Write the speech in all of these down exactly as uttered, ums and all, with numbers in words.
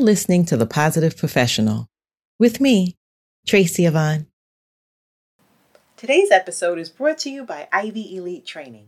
You're listening to The Positive Professional with me, Tracy Yvonne. Today's episode is brought to you by Ivy Elite Training.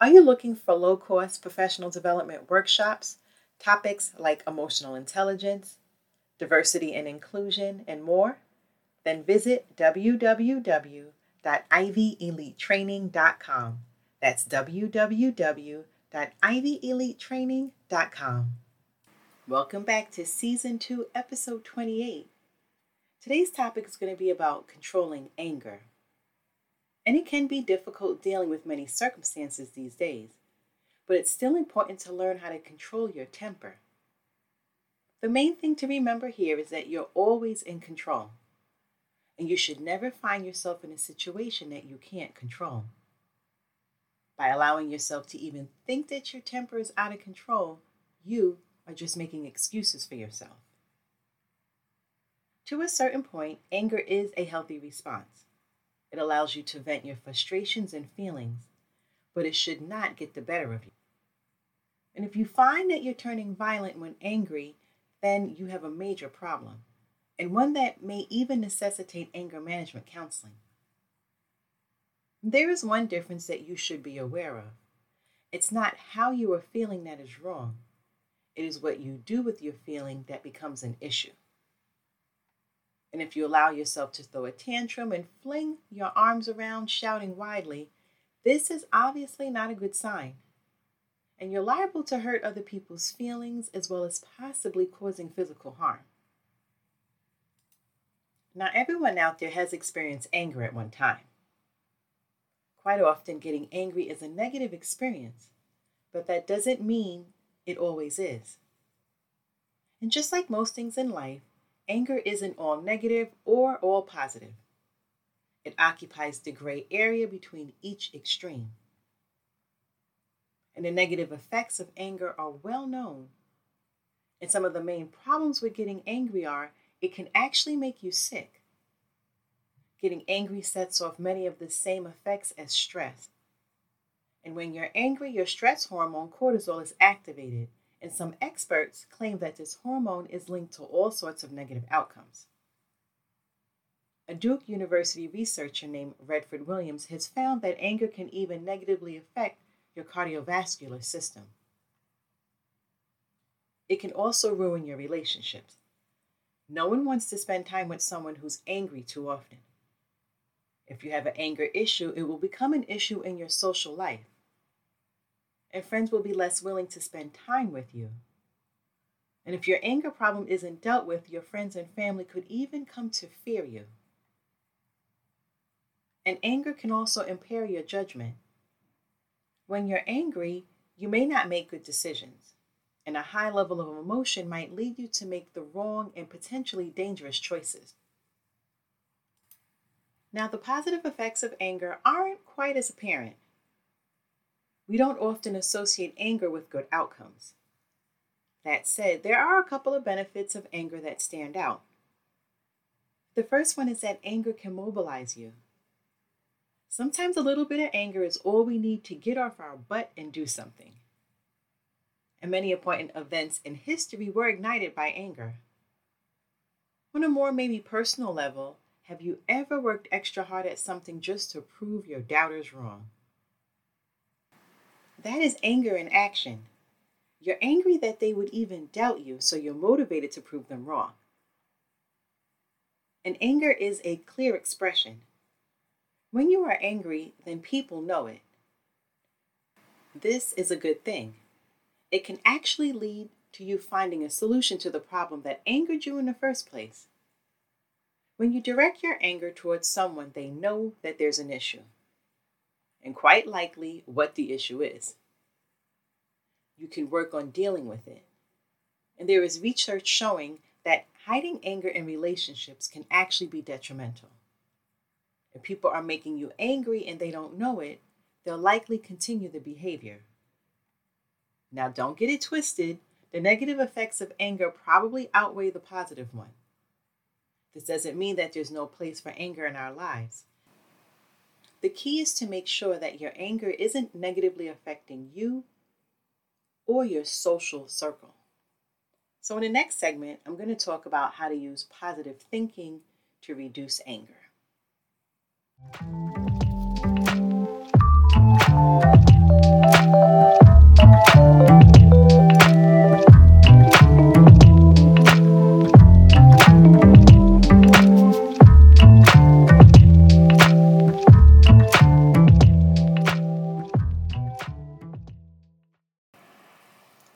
Are you looking for low-cost professional development workshops, topics like emotional intelligence, diversity and inclusion, and more? Then visit w w w dot ivy elite training dot com. That's w w w dot ivy elite training dot com. Welcome back to Season two, Episode twenty-eight. Today's topic is going to be about controlling anger. And it can be difficult dealing with many circumstances these days, but it's still important to learn how to control your temper. The main thing to remember here is that you're always in control, and you should never find yourself in a situation that you can't control. By allowing yourself to even think that your temper is out of control, you are just making excuses for yourself. To a certain point, anger is a healthy response. It allows you to vent your frustrations and feelings, but it should not get the better of you. And if you find that you're turning violent when angry, then you have a major problem, and one that may even necessitate anger management counseling. There is one difference that you should be aware of. It's not how you are feeling that is wrong. It is what you do with your feeling that becomes an issue. And if you allow yourself to throw a tantrum and fling your arms around, shouting wildly, this is obviously not a good sign. And you're liable to hurt other people's feelings as well as possibly causing physical harm. Now, everyone out there has experienced anger at one time. Quite often, getting angry is a negative experience, but that doesn't mean it always is. And just like most things in life, anger isn't all negative or all positive. It occupies the gray area between each extreme. And the negative effects of anger are well known. And some of the main problems with getting angry are it can actually make you sick. Getting angry sets off many of the same effects as stress. And when you're angry, your stress hormone cortisol is activated, and some experts claim that this hormone is linked to all sorts of negative outcomes. A Duke University researcher named Redford Williams has found that anger can even negatively affect your cardiovascular system. It can also ruin your relationships. No one wants to spend time with someone who's angry too often. If you have an anger issue, it will become an issue in your social life. And friends will be less willing to spend time with you. And if your anger problem isn't dealt with, your friends and family could even come to fear you. And anger can also impair your judgment. When you're angry, you may not make good decisions, and a high level of emotion might lead you to make the wrong and potentially dangerous choices. Now, the positive effects of anger aren't quite as apparent. We don't often associate anger with good outcomes. That said, there are a couple of benefits of anger that stand out. The first one is that anger can mobilize you. Sometimes a little bit of anger is all we need to get off our butt and do something. And many important events in history were ignited by anger. On a more maybe personal level, have you ever worked extra hard at something just to prove your doubters wrong? That is anger in action. You're angry that they would even doubt you, so you're motivated to prove them wrong. And anger is a clear expression. When you are angry, then people know it. This is a good thing. It can actually lead to you finding a solution to the problem that angered you in the first place. When you direct your anger towards someone, they know that there's an issue, and quite likely what the issue is. You can work on dealing with it. And there is research showing that hiding anger in relationships can actually be detrimental. If people are making you angry and they don't know it, they'll likely continue the behavior. Now, don't get it twisted. The negative effects of anger probably outweigh the positive one. This doesn't mean that there's no place for anger in our lives. The key is to make sure that your anger isn't negatively affecting you or your social circle. So in the next segment, I'm going to talk about how to use positive thinking to reduce anger.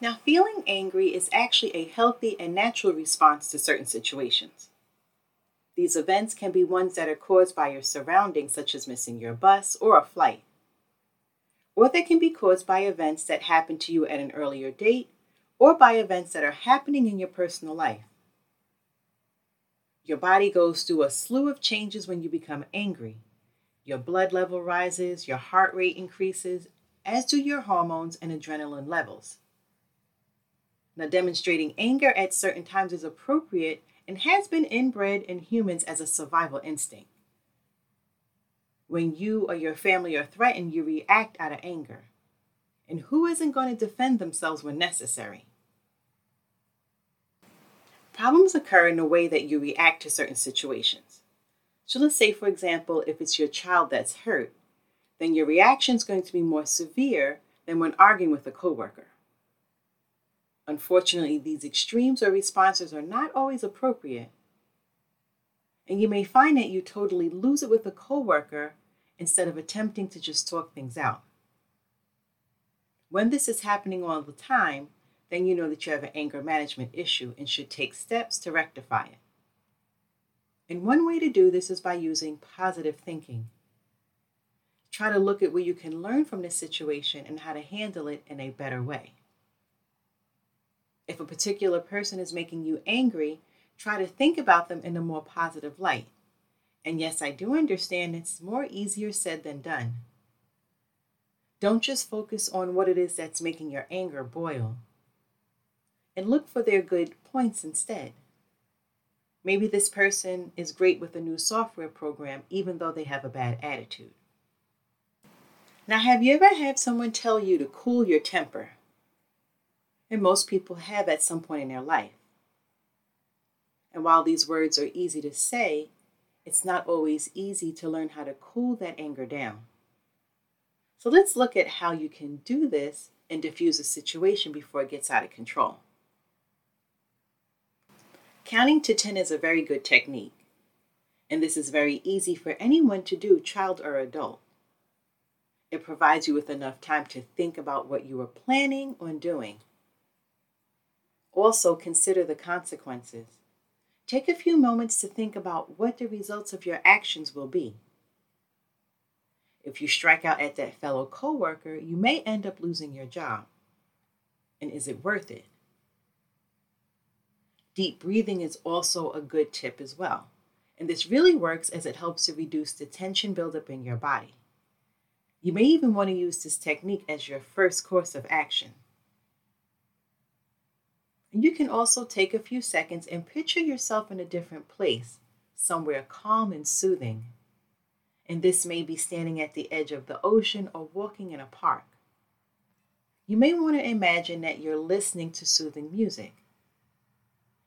Now, feeling angry is actually a healthy and natural response to certain situations. These events can be ones that are caused by your surroundings, such as missing your bus or a flight. Or they can be caused by events that happened to you at an earlier date or by events that are happening in your personal life. Your body goes through a slew of changes when you become angry. Your blood level rises, your heart rate increases, as do your hormones and adrenaline levels. Now, demonstrating anger at certain times is appropriate and has been inbred in humans as a survival instinct. When you or your family are threatened, you react out of anger. And who isn't going to defend themselves when necessary? Problems occur in the way that you react to certain situations. So let's say, for example, if it's your child that's hurt, then your reaction is going to be more severe than when arguing with a coworker. Unfortunately, these extremes or responses are not always appropriate. And you may find that you totally lose it with a coworker instead of attempting to just talk things out. When this is happening all the time, then you know that you have an anger management issue and should take steps to rectify it. And one way to do this is by using positive thinking. Try to look at where you can learn from this situation and how to handle it in a better way. If a particular person is making you angry, try to think about them in a more positive light. And yes, I do understand it's more easier said than done. Don't just focus on what it is that's making your anger boil. And look for their good points instead. Maybe this person is great with a new software program, even though they have a bad attitude. Now, have you ever had someone tell you to cool your temper? And most people have at some point in their life. And while these words are easy to say, it's not always easy to learn how to cool that anger down. So let's look at how you can do this and diffuse a situation before it gets out of control. Counting to ten is a very good technique. And this is very easy for anyone to do, child or adult. It provides you with enough time to think about what you are planning on doing. Also, consider the consequences. Take a few moments to think about what the results of your actions will be. If you strike out at that fellow coworker, you may end up losing your job. And is it worth it? Deep breathing is also a good tip as well. And this really works as it helps to reduce the tension buildup in your body. You may even want to use this technique as your first course of action. And you can also take a few seconds and picture yourself in a different place, somewhere calm and soothing. And this may be standing at the edge of the ocean or walking in a park. You may want to imagine that you're listening to soothing music.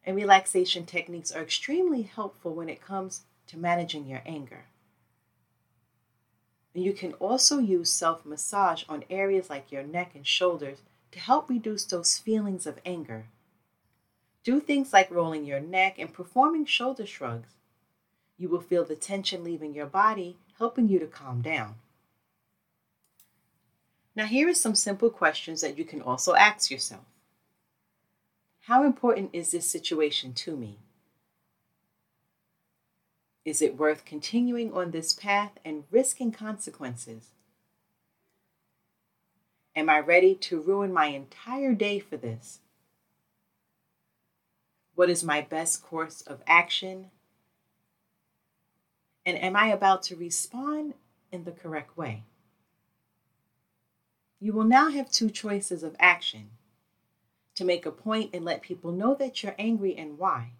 And relaxation techniques are extremely helpful when it comes to managing your anger. And you can also use self-massage on areas like your neck and shoulders to help reduce those feelings of anger. Do things like rolling your neck and performing shoulder shrugs. You will feel the tension leaving your body, helping you to calm down. Now, here are some simple questions that you can also ask yourself. How important is this situation to me? Is it worth continuing on this path and risking consequences? Am I ready to ruin my entire day for this? What is my best course of action? And am I about to respond in the correct way? You will now have two choices of action: to make a point and let people know that you're angry and why.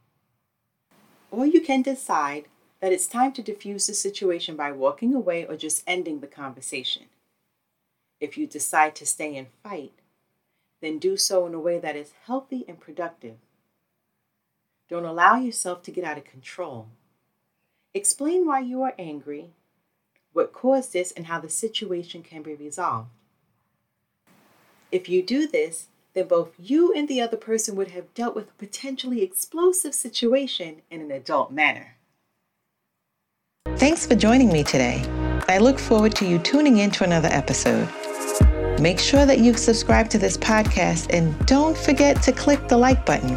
Or you can decide that it's time to diffuse the situation by walking away or just ending the conversation. If you decide to stay and fight, then do so in a way that is healthy and productive. Don't allow yourself to get out of control. Explain why you are angry, what caused this, and how the situation can be resolved. If you do this, then both you and the other person would have dealt with a potentially explosive situation in an adult manner. Thanks for joining me today. I look forward to you tuning in to another episode. Make sure that you've subscribed to this podcast and don't forget to click the like button.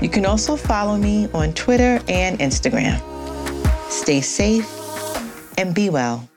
You can also follow me on Twitter and Instagram. Stay safe and be well.